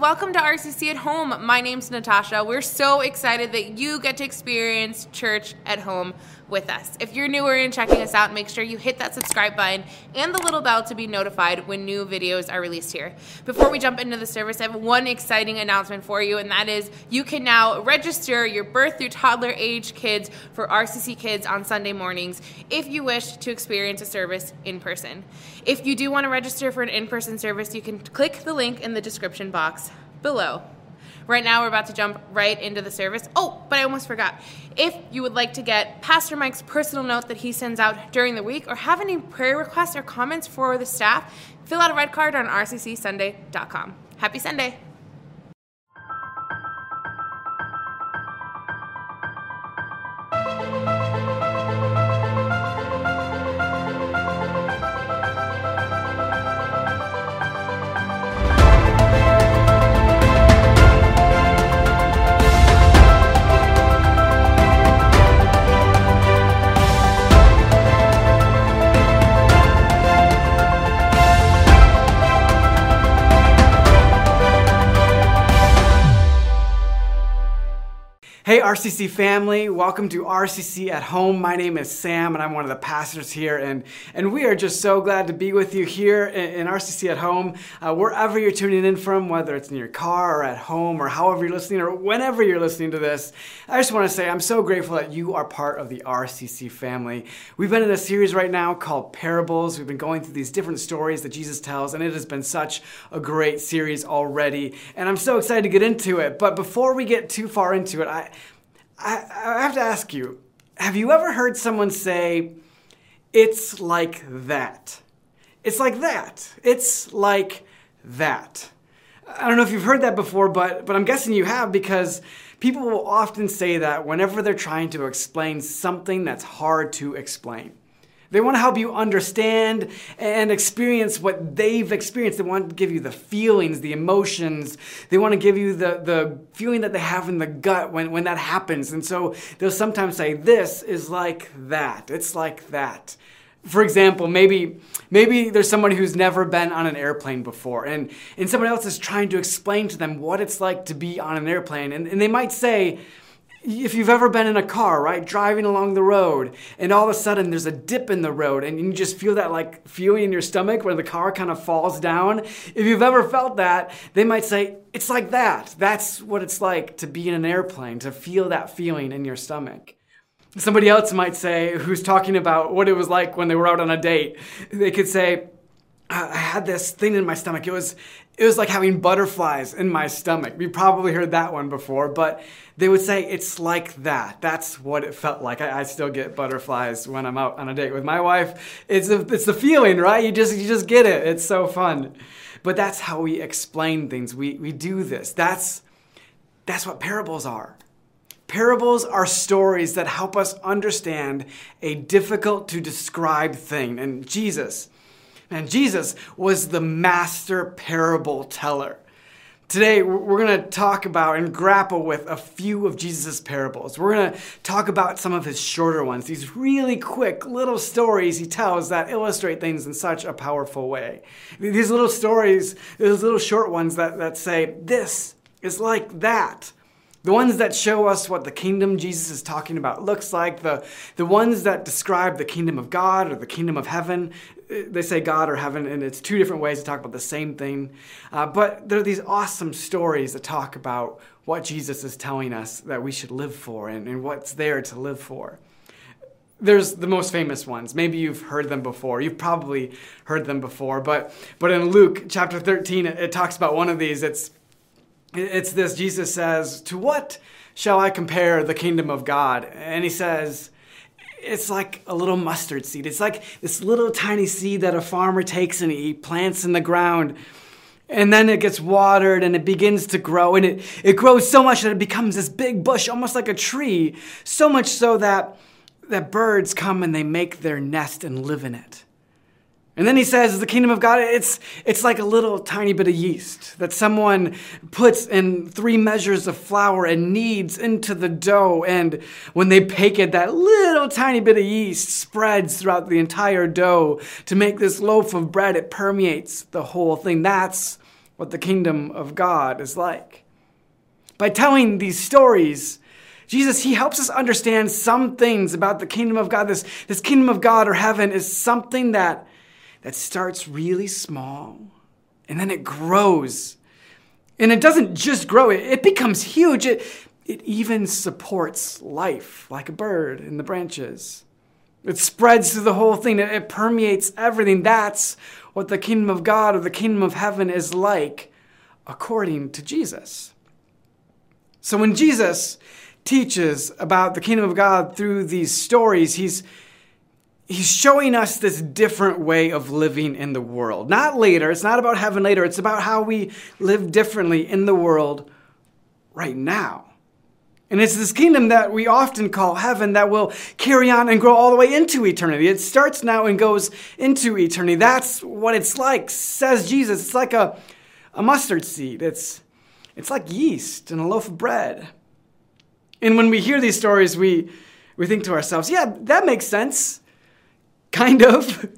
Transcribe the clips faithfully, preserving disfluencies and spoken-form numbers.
welcome to R C C at Home. My name's Natasha. We're so excited that you get to experience church at home with us. If you're newer and checking us out, make sure you hit that subscribe button and the little bell to be notified when new videos are released here. Before we jump into the service, I have one exciting announcement for you, and that is you can now register your birth through toddler age kids for R C C Kids on Sunday mornings if you wish to experience a service in person. If you do want to register for an in-person service, you can click the link in the description box below. Right now, we're about to jump right into the service. Oh, but I almost forgot. If you would like to get Pastor Mike's personal note that he sends out during the week, or have any prayer requests or comments for the staff, fill out a red card on R C C sunday dot com. Happy Sunday. Hey R C C family, welcome to R C C at Home. My name is Sam and I'm one of the pastors here, and, and we are just so glad to be with you here in, in R C C at Home. Uh, wherever you're tuning in from, whether it's in your car or at home or however you're listening or whenever you're listening to this, I just want to say I'm so grateful that you are part of the R C C family. We've been in a series right now called Parables. We've been going through these different stories that Jesus tells, and it has been such a great series already, and I'm so excited to get into it. But before we get too far into it, I I, I have to ask you, have you ever heard someone say, it's like that? It's like that. It's like that. I don't know if you've heard that before, but, but I'm guessing you have, because people will often say that whenever they're trying to explain something that's hard to explain. They want to help you understand and experience what they've experienced. They want to give you the feelings, the emotions. They want to give you the, the feeling that they have in the gut when, when that happens. And so they'll sometimes say, this is like that. It's like that. For example, maybe maybe there's somebody who's never been on an airplane before, and, and somebody else is trying to explain to them what it's like to be on an airplane. And, and they might say, if you've ever been in a car, right, driving along the road, and all of a sudden there's a dip in the road, and you just feel that like feeling in your stomach where the car kind of falls down. If you've ever felt that, they might say, it's like that. That's what it's like to be in an airplane, to feel that feeling in your stomach. Somebody else might say, who's talking about what it was like when they were out on a date, they could say, I had this thing in my stomach. It was it was like having butterflies in my stomach. You probably heard that one before, but they would say, it's like that. That's what it felt like. I, I still get butterflies when I'm out on a date with my wife. It's a, it's the feeling, right? You just you just get it. It's so fun. But that's how we explain things. We we do this. That's that's what parables are. Parables are stories that help us understand a difficult to describe thing. And Jesus And Jesus was the master parable teller. Today, we're going to talk about and grapple with a few of Jesus' parables. We're going to talk about some of his shorter ones, these really quick little stories he tells that illustrate things in such a powerful way. These little stories, those little short ones that, that say, this is like that. The ones that show us what the kingdom Jesus is talking about looks like, the, the ones that describe the kingdom of God or the kingdom of heaven. They say God or heaven, and it's two different ways to talk about the same thing. Uh, but there are these awesome stories that talk about what Jesus is telling us that we should live for and, and what's there to live for. There's the most famous ones. Maybe you've heard them before. You've probably heard them before. But, but in Luke chapter thirteen, it, it talks about one of these. It's It's this, Jesus says, to what shall I compare the kingdom of God? And he says, it's like a little mustard seed. It's like this little tiny seed that a farmer takes and he plants in the ground. And then it gets watered and it begins to grow. And it, it grows so much that it becomes this big bush, almost like a tree. So much so that, that birds come and they make their nest and live in it. And then he says, the kingdom of God, it's it's like a little tiny bit of yeast that someone puts in three measures of flour and kneads into the dough. And when they bake it, that little tiny bit of yeast spreads throughout the entire dough to make this loaf of bread. It permeates the whole thing. That's what the kingdom of God is like. By telling these stories, Jesus, he helps us understand some things about the kingdom of God. This, this kingdom of God or heaven is something that, that starts really small and then it grows. And it doesn't just grow, it, it becomes huge. It, it even supports life like a bird in the branches. It spreads through the whole thing. It, it permeates everything. That's what the kingdom of God or the kingdom of heaven is like according to Jesus. So when Jesus teaches about the kingdom of God through these stories, he's he's showing us this different way of living in the world. Not later. It's not about heaven later. It's about how we live differently in the world right now. And it's this kingdom that we often call heaven that will carry on and grow all the way into eternity. It starts now and goes into eternity. That's what it's like, says Jesus. It's like a, a mustard seed. It's, it's like yeast in a loaf of bread. And when we hear these stories, we, we think to ourselves, yeah, that makes sense. Kind of.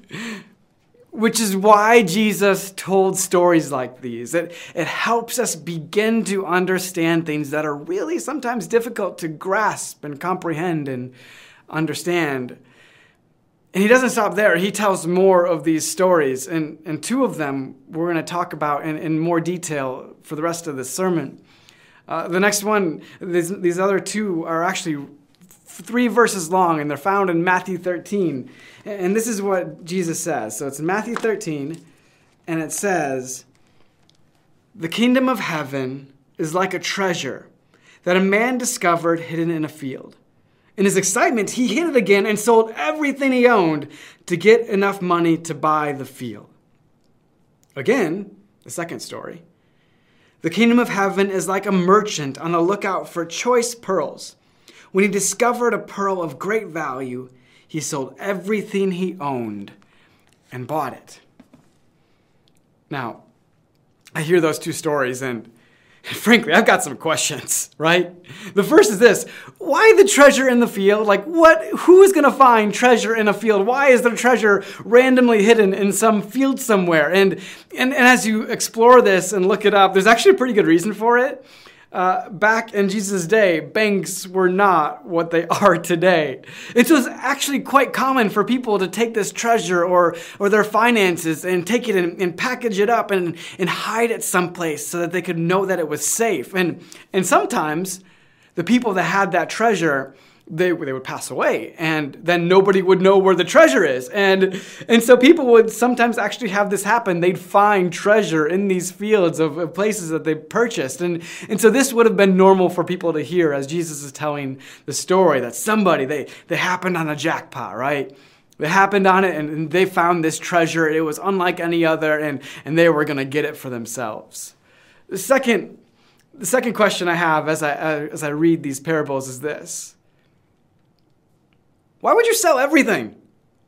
Which is why Jesus told stories like these. It, it helps us begin to understand things that are really sometimes difficult to grasp and comprehend and understand. And he doesn't stop there. He tells more of these stories. And, and two of them we're going to talk about in, in more detail for the rest of this sermon. Uh, the next one, these, these other two are actually three verses long, and they're found in Matthew thirteen. And this is what Jesus says. So it's in Matthew thirteen, and it says, "The kingdom of heaven is like a treasure that a man discovered hidden in a field. In his excitement, he hid it again and sold everything he owned to get enough money to buy the field." Again, the second story. "The kingdom of heaven is like a merchant on the lookout for choice pearls. When he discovered a pearl of great value, he sold everything he owned and bought it." Now, I hear those two stories, and frankly, I've got some questions, right? The first is this: why the treasure in the field? Like, what? Who is going to find treasure in a field? Why is there treasure randomly hidden in some field somewhere? And, and, and as you explore this and look it up, there's actually a pretty good reason for it. Uh, back in Jesus' day, banks were not what they are today. And so it's actually quite common for people to take this treasure or or their finances and take it and, and package it up and, and hide it someplace so that they could know that it was safe. And and sometimes the people that had that treasure, they they would pass away, and then nobody would know where the treasure is. And and so people would sometimes actually have this happen. They'd find treasure in these fields of, of places that they purchased. And and so this would have been normal for people to hear as Jesus is telling the story, that somebody, they, they happened on a jackpot, right? They happened on it, and, and they found this treasure. It was unlike any other, and, and they were going to get it for themselves. The second, the second question I have as I as I read these parables is this: why would you sell everything?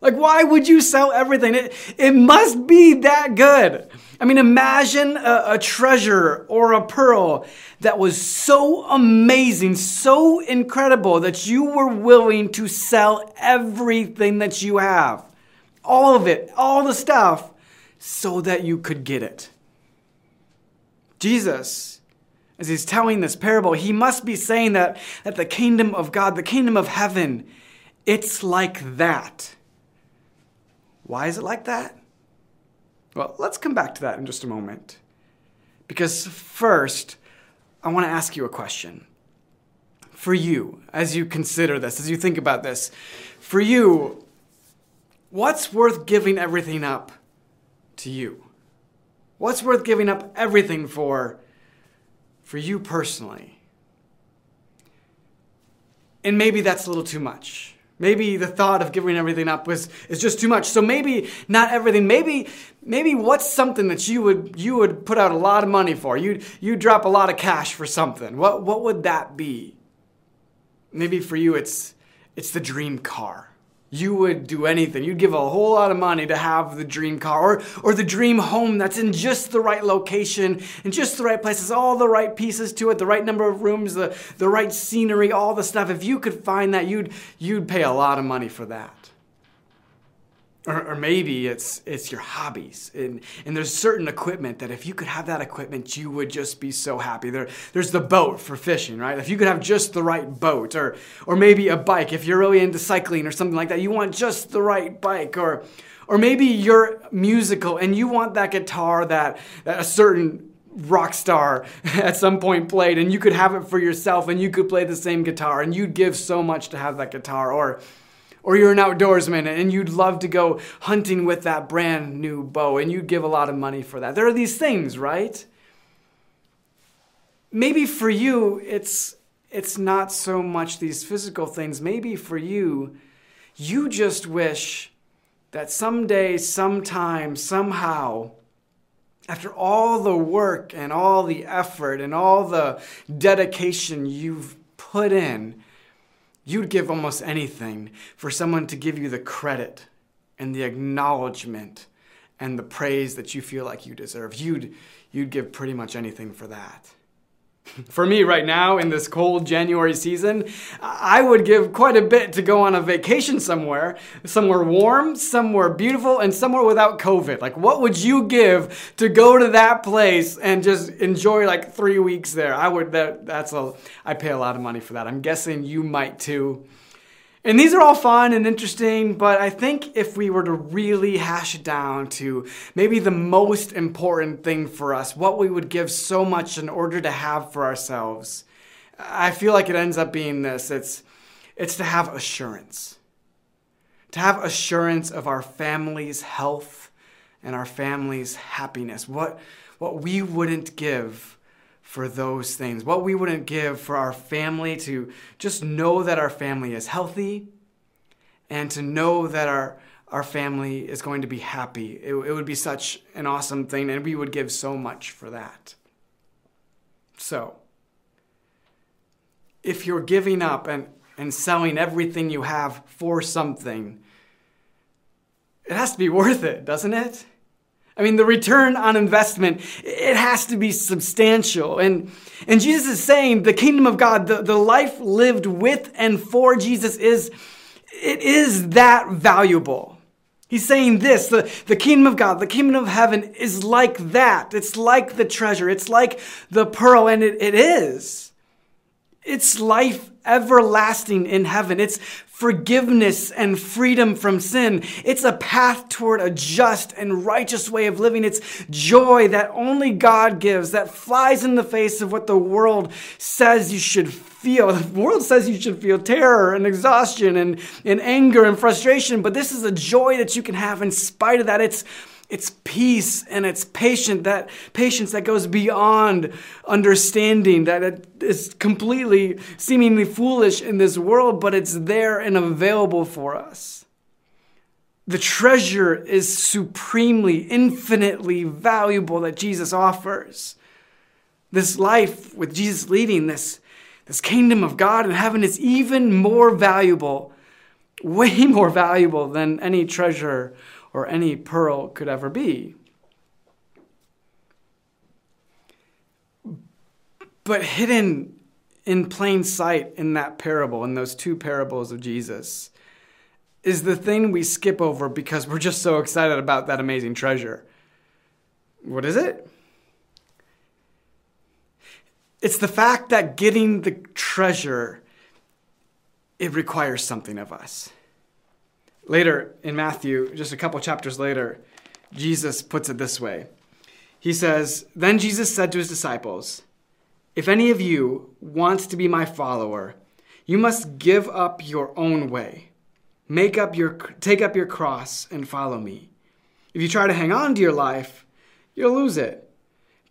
Like, why would you sell everything? It, it must be that good. I mean, imagine a, a treasure or a pearl that was so amazing, so incredible, that you were willing to sell everything that you have. All of it, all the stuff, so that you could get it. Jesus, as he's telling this parable, he must be saying that, that the kingdom of God, the kingdom of heaven, it's like that. Why is it like that? Well, let's come back to that in just a moment. Because first, I want to ask you a question. For you, as you consider this, as you think about this, for you, what's worth giving everything up to you? What's worth giving up everything for, for you personally? And maybe that's a little too much. Maybe the thought of giving everything up was is just too much. So maybe not everything. Maybe maybe what's something that you would you would put out a lot of money for? You'd you'd drop a lot of cash for something. What what would that be? Maybe for you it's it's the dream car. You would do anything. You'd give a whole lot of money to have the dream car or or the dream home that's in just the right location and just the right places, all the right pieces to it, the right number of rooms, the, the right scenery, all the stuff. If you could find that, you'd you'd pay a lot of money for that. Or, or maybe it's it's your hobbies. And, and there's certain equipment that if you could have that equipment, you would just be so happy. There, there's the boat for fishing, right? If you could have just the right boat. Or, or maybe a bike. If you're really into cycling or something like that, you want just the right bike. Or, or maybe you're musical and you want that guitar that, that a certain rock star at some point played. And you could have it for yourself and you could play the same guitar. And you'd give so much to have that guitar. Or... Or you're an outdoorsman and you'd love to go hunting with that brand new bow and you'd give a lot of money for that. There are these things, right? Maybe for you, it's, it's not so much these physical things. Maybe for you, you just wish that someday, sometime, somehow, after all the work and all the effort and all the dedication you've put in, you'd give almost anything for someone to give you the credit and the acknowledgement and the praise that you feel like you deserve. You'd, you'd give pretty much anything for that. For me right now in this cold January season, I would give quite a bit to go on a vacation somewhere, somewhere warm, somewhere beautiful, and somewhere without COVID. Like, what would you give to go to that place and just enjoy like three weeks there? I would, that, that's a, I pay a lot of money for that. I'm guessing you might too. And these are all fun and interesting, but I think if we were to really hash it down to maybe the most important thing for us, what we would give so much in order to have for ourselves, I feel like it ends up being this. It's, it's to have assurance. To have assurance of our family's health and our family's happiness. What, what we wouldn't give for those things, what we wouldn't give for our family to just know that our family is healthy and to know that our, our family is going to be happy. It, it would be such an awesome thing and we would give so much for that. So, if you're giving up and, and selling everything you have for something, it has to be worth it, doesn't it? I mean, the return on investment, it has to be substantial. And, and Jesus is saying the kingdom of God, the, the life lived with and for Jesus is, it is that valuable. He's saying this, the, the kingdom of God, the kingdom of heaven is like that. It's like the treasure. It's like the pearl. And it, it is. It's life everlasting in heaven. It's forgiveness and freedom from sin. It's a path toward a just and righteous way of living. It's joy that only God gives, that flies in the face of what the world says you should feel. The world says you should feel terror and exhaustion and, and anger and frustration, but this is a joy that you can have in spite of that. It's It's peace and it's patient, that patience that goes beyond understanding, that it is completely, seemingly foolish in this world, but it's there and available for us. The treasure is supremely, infinitely valuable that Jesus offers. This life with Jesus leading, this, this kingdom of God in heaven is even more valuable, way more valuable than any treasure or any pearl could ever be. But hidden in plain sight in that parable, in those two parables of Jesus, is the thing we skip over because we're just so excited about that amazing treasure. What is it? It's the fact that getting the treasure, it requires something of us. Later in Matthew, just a couple chapters later, Jesus puts it this way. He says, "Then Jesus said to his disciples, 'If any of you wants to be my follower, you must give up your own way. Make up your, take up your cross and follow me. If you try to hang on to your life, you'll lose it.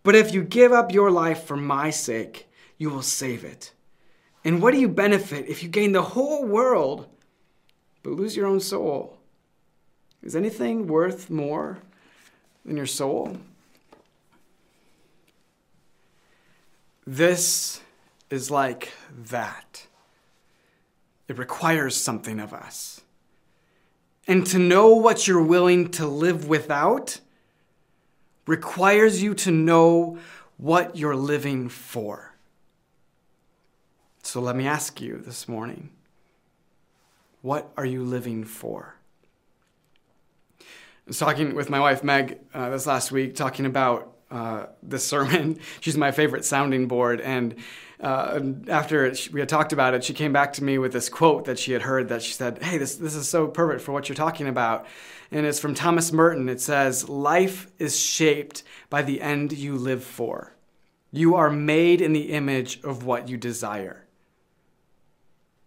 But if you give up your life for my sake, you will save it. And what do you benefit if you gain the whole world but lose your own soul? Is anything worth more than your soul?'" This is like that. It requires something of us. And to know what you're willing to live without requires you to know what you're living for. So let me ask you this morning, what are you living for? I was talking with my wife, Meg, uh, this last week, talking about uh, this sermon. She's my favorite sounding board. And uh, after it, we had talked about it, she came back to me with this quote that she had heard that she said, hey, this, this is so perfect for what you're talking about. And it's from Thomas Merton. It says, life is shaped by the end you live for. You are made in the image of what you desire.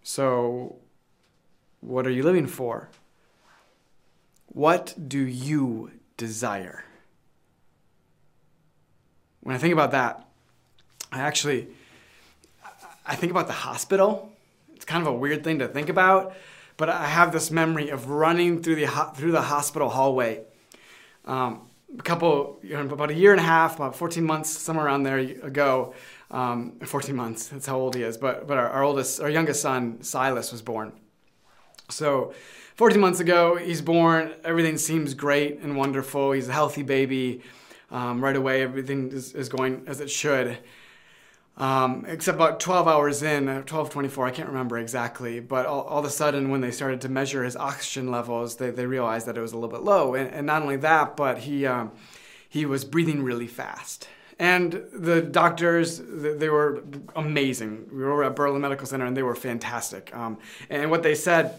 So what are you living for? What do you desire? When I think about that, I actually, I think about the hospital. It's kind of a weird thing to think about, but I have this memory of running through the through the hospital hallway. Um, a couple, you know, about a year and a half, about fourteen months, somewhere around there ago. Um, fourteen months. That's how old he is. But but our, our oldest, our youngest son, Silas, was born. So fourteen months ago, he's born, everything seems great and wonderful. He's a healthy baby. Um, right away, everything is, is going as it should. Um, except about twelve hours in, twelve, twenty-four, I can't remember exactly, but all, all of a sudden when they started to measure his oxygen levels, they, they realized that it was a little bit low. And, and not only that, but he, um, he was breathing really fast. And the doctors, they were amazing. We were at Berlin Medical Center and they were fantastic. Um, and what they said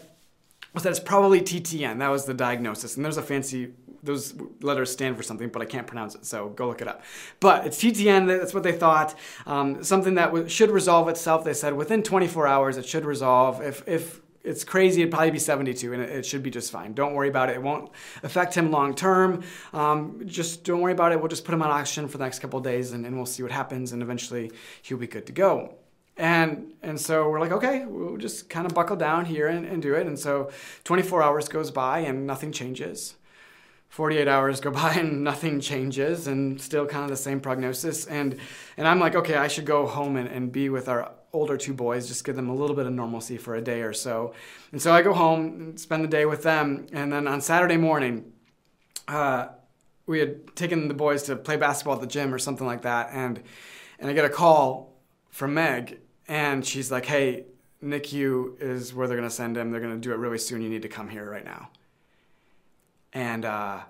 was that it's probably T T N. That was the diagnosis. And there's a fancy, those letters stand for something, but I can't pronounce it, so go look it up. But it's T T N, that's what they thought. Um, something that w should resolve itself, they said, within twenty-four hours, it should resolve. If, if it's crazy, it'd probably be seventy-two, and it, it should be just fine. Don't worry about it. It won't affect him long-term. Um, just don't worry about it. We'll just put him on oxygen for the next couple of days, and, and we'll see what happens, and eventually he'll be good to go. And and so we're like, okay, we'll just kind of buckle down here and, and do it. And so twenty-four hours goes by and nothing changes. forty-eight hours go by and nothing changes, and still kind of the same prognosis. And and I'm like, okay, I should go home and, and be with our older two boys, just give them a little bit of normalcy for a day or so. And so I go home and spend the day with them. And then on Saturday morning, uh, we had taken the boys to play basketball at the gym or something like that. And, and I get a call from Meg. And she's like, hey, N I C U is where they're going to send him. They're going to do it really soon. You need to come here right now. And uh,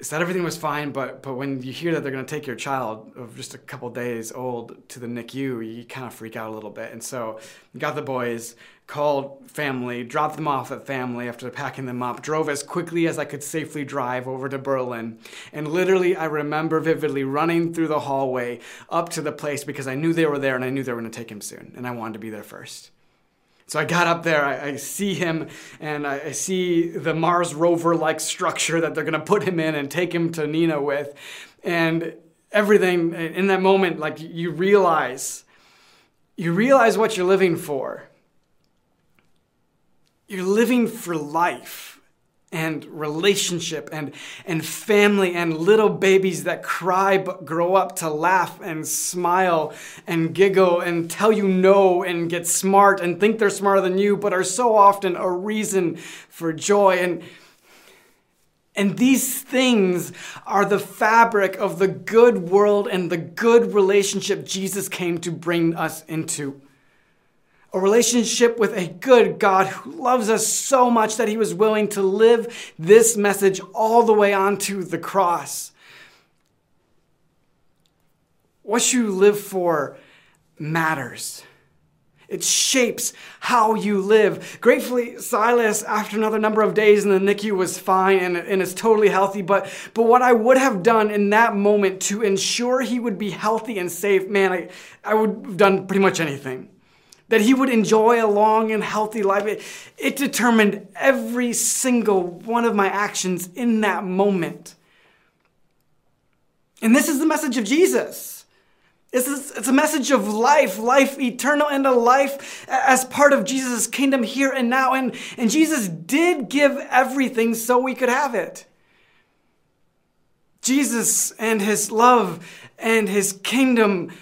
said everything was fine, but, but when you hear that they're going to take your child of just a couple days old to the N I C U, you kind of freak out a little bit. And so got the boys, called family, dropped them off at family after packing them up, drove as quickly as I could safely drive over to Berlin. And literally, I remember vividly running through the hallway up to the place because I knew they were there and I knew they were going to take him soon. And I wanted to be there first. So I got up there, I, I see him, and I, I see the Mars rover-like structure that they're going to put him in and take him to Nina with. And everything in that moment, like you realize, you realize what you're living for. You're living for life and relationship and, and family and little babies that cry but grow up to laugh and smile and giggle and tell you no and get smart and think they're smarter than you but are so often a reason for joy. And, and these things are the fabric of the good world and the good relationship Jesus came to bring us into. A relationship with a good God who loves us so much that he was willing to live this message all the way onto the cross. What you live for matters. It shapes how you live. Gratefully, Silas, after another number of days in the N I C U, was fine and, and is totally healthy. But, but what I would have done in that moment to ensure he would be healthy and safe, man, I, I would have done pretty much anything. That he would enjoy a long and healthy life. It, it determined every single one of my actions in that moment. And this is the message of Jesus. It's, it's a message of life, life eternal, and a life as part of Jesus' kingdom here and now. And, and Jesus did give everything so we could have it. Jesus and his love and his kingdom,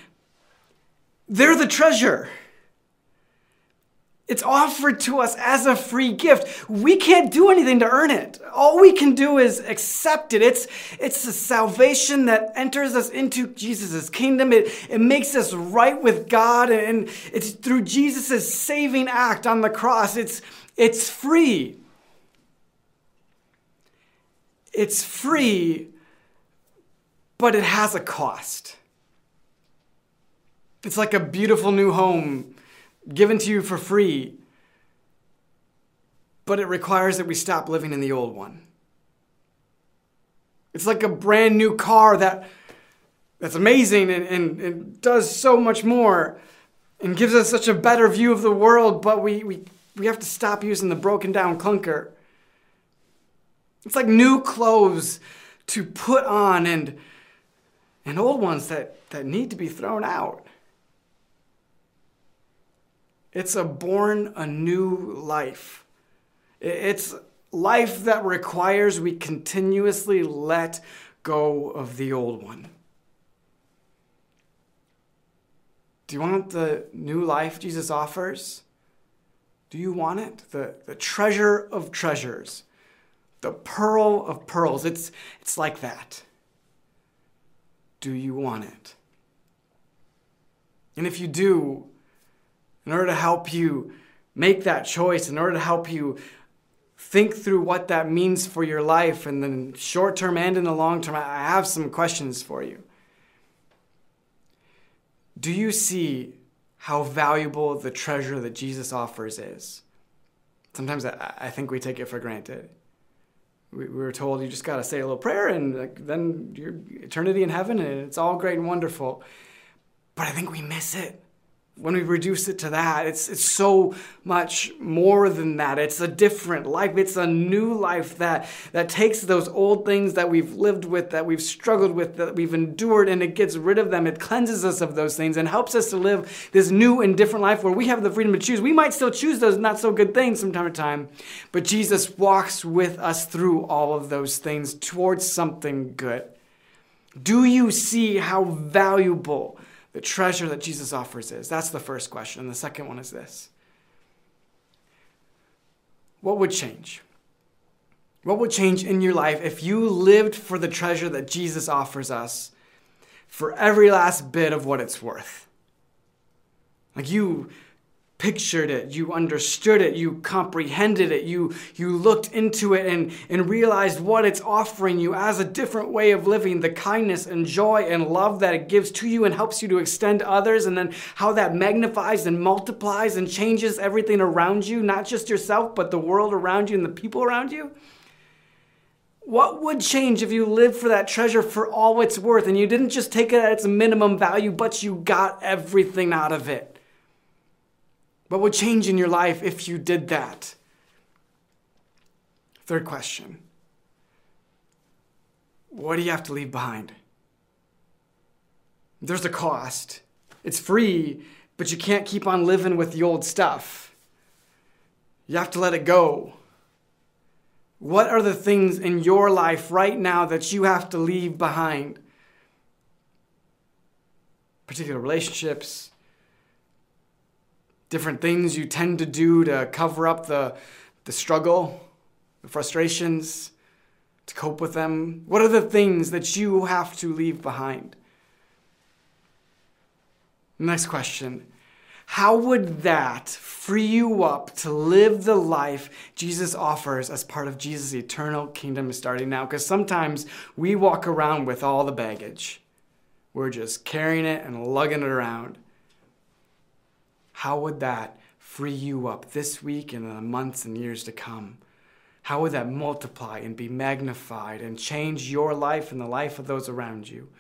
they're the treasure. It's offered to us as a free gift. We can't do anything to earn it. All we can do is accept it. It's, it's the salvation that enters us into Jesus' kingdom. It, it makes us right with God, and it's through Jesus' saving act on the cross. It's, it's free. it's free, but it has a cost. It's like a beautiful new home given to you for free, but it requires that we stop living in the old one. It's like a brand new car that that's amazing and, and, and does so much more and gives us such a better view of the world, but we, we, we have to stop using the broken down clunker. It's like new clothes to put on and, and old ones that, that need to be thrown out. It's a born anew life. It's life that requires we continuously let go of the old one. Do you want the new life Jesus offers? Do you want it? The, the treasure of treasures. The pearl of pearls. It's, it's like that. Do you want it? And if you do, in order to help you make that choice, in order to help you think through what that means for your life in the short term and in the long term, I have some questions for you. Do you see how valuable the treasure that Jesus offers is? Sometimes I, I think we take it for granted. We, we were told you just got to say a little prayer and like, then your eternity in heaven and it's all great and wonderful. But I think we miss it. When we reduce it to that, it's it's so much more than that. It's a different life. It's a new life that, that takes those old things that we've lived with, that we've struggled with, that we've endured, and it gets rid of them. It cleanses us of those things and helps us to live this new and different life where we have the freedom to choose. We might still choose those not so good things from time to time, but Jesus walks with us through all of those things towards something good. Do you see how valuable the treasure that Jesus offers is? That's the first question. And the second one is this. What would change? What would change in your life if you lived for the treasure that Jesus offers us for every last bit of what it's worth? Like you pictured it, you understood it, you comprehended it, you, you looked into it and, and realized what it's offering you as a different way of living, the kindness and joy and love that it gives to you and helps you to extend to others, and then how that magnifies and multiplies and changes everything around you, not just yourself, but the world around you and the people around you. What would change if you lived for that treasure for all it's worth and you didn't just take it at its minimum value, but you got everything out of it? What would change in your life if you did that? Third question. What do you have to leave behind? There's a cost. It's free, but you can't keep on living with the old stuff. You have to let it go. What are the things in your life right now that you have to leave behind? Particular relationships, different things you tend to do to cover up the, the struggle, the frustrations, to cope with them. What are the things that you have to leave behind? Next question. How would that free you up to live the life Jesus offers as part of Jesus' eternal kingdom starting now? Because sometimes we walk around with all the baggage. We're just carrying it and lugging it around. How would that free you up this week and in the months and years to come? How would that multiply and be magnified and change your life and the life of those around you?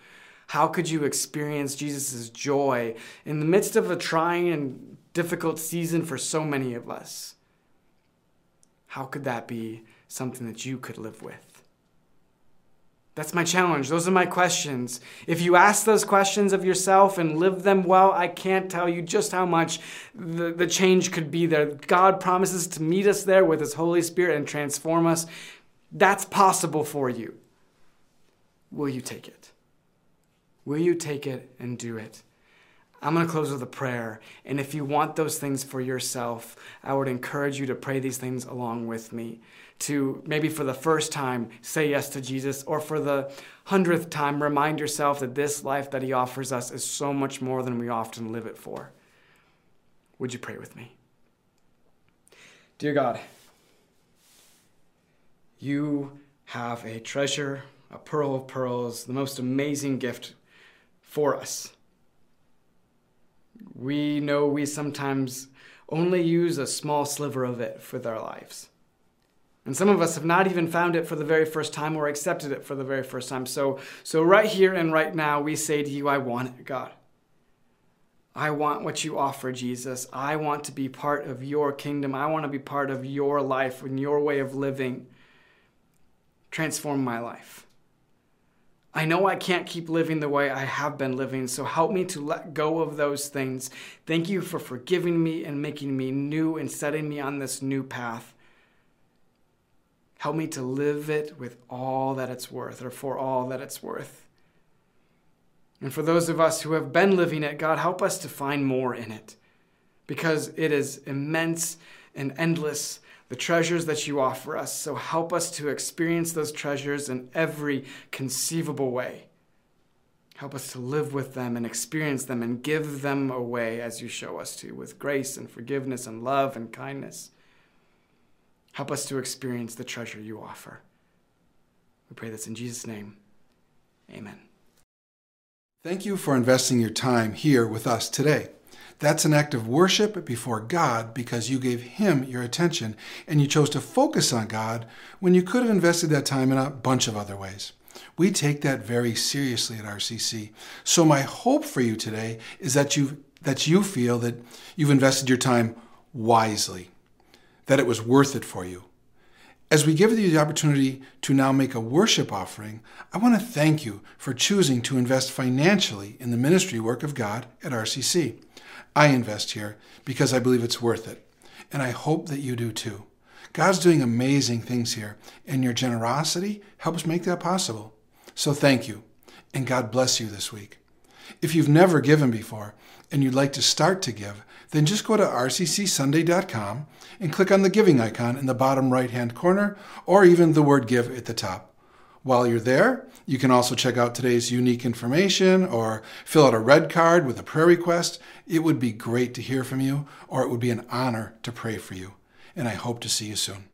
How could you experience Jesus' joy in the midst of a trying and difficult season for so many of us? How could that be something that you could live with? That's my challenge. Those are my questions. If you ask those questions of yourself and live them well, I can't tell you just how much the, the change could be there. God promises to meet us there with His Holy Spirit and transform us. That's possible for you. Will you take it? Will you take it and do it? I'm going to close with a prayer. And if you want those things for yourself, I would encourage you to pray these things along with me. To maybe for the first time, say yes to Jesus, or for the hundredth time, remind yourself that this life that He offers us is so much more than we often live it for. Would you pray with me? Dear God, You have a treasure, a pearl of pearls, the most amazing gift for us. We know we sometimes only use a small sliver of it for their lives. And some of us have not even found it for the very first time or accepted it for the very first time. So, so right here and right now, we say to you, I want it, God. I want what you offer, Jesus. I want to be part of your kingdom. I want to be part of your life and your way of living. Transform my life. I know I can't keep living the way I have been living, so help me to let go of those things. Thank you for forgiving me and making me new and setting me on this new path. Help me to live it with all that it's worth, or for all that it's worth. And for those of us who have been living it, God, help us to find more in it, because it is immense and endless, the treasures that you offer us. So help us to experience those treasures in every conceivable way. Help us to live with them and experience them and give them away as you show us to, with grace and forgiveness and love and kindness. Help us to experience the treasure you offer. We pray this in Jesus' name. Amen. Thank you for investing your time here with us today. That's an act of worship before God because you gave Him your attention and you chose to focus on God when you could have invested that time in a bunch of other ways. We take that very seriously at R C C. So my hope for you today is that you that you feel that you've invested your time wisely, that it was worth it for you. As we give you the opportunity to now make a worship offering, I want to thank you for choosing to invest financially in the ministry work of God at R C C. I invest here because I believe it's worth it, and I hope that you do too. God's doing amazing things here, and your generosity helps make that possible. So thank you, and God bless you this week. If you've never given before and you'd like to start to give, then just go to R C C sunday dot com and click on the giving icon in the bottom right-hand corner, or even the word give at the top. While you're there, you can also check out today's unique information or fill out a red card with a prayer request. It would be great to hear from you, or it would be an honor to pray for you. And I hope to see you soon.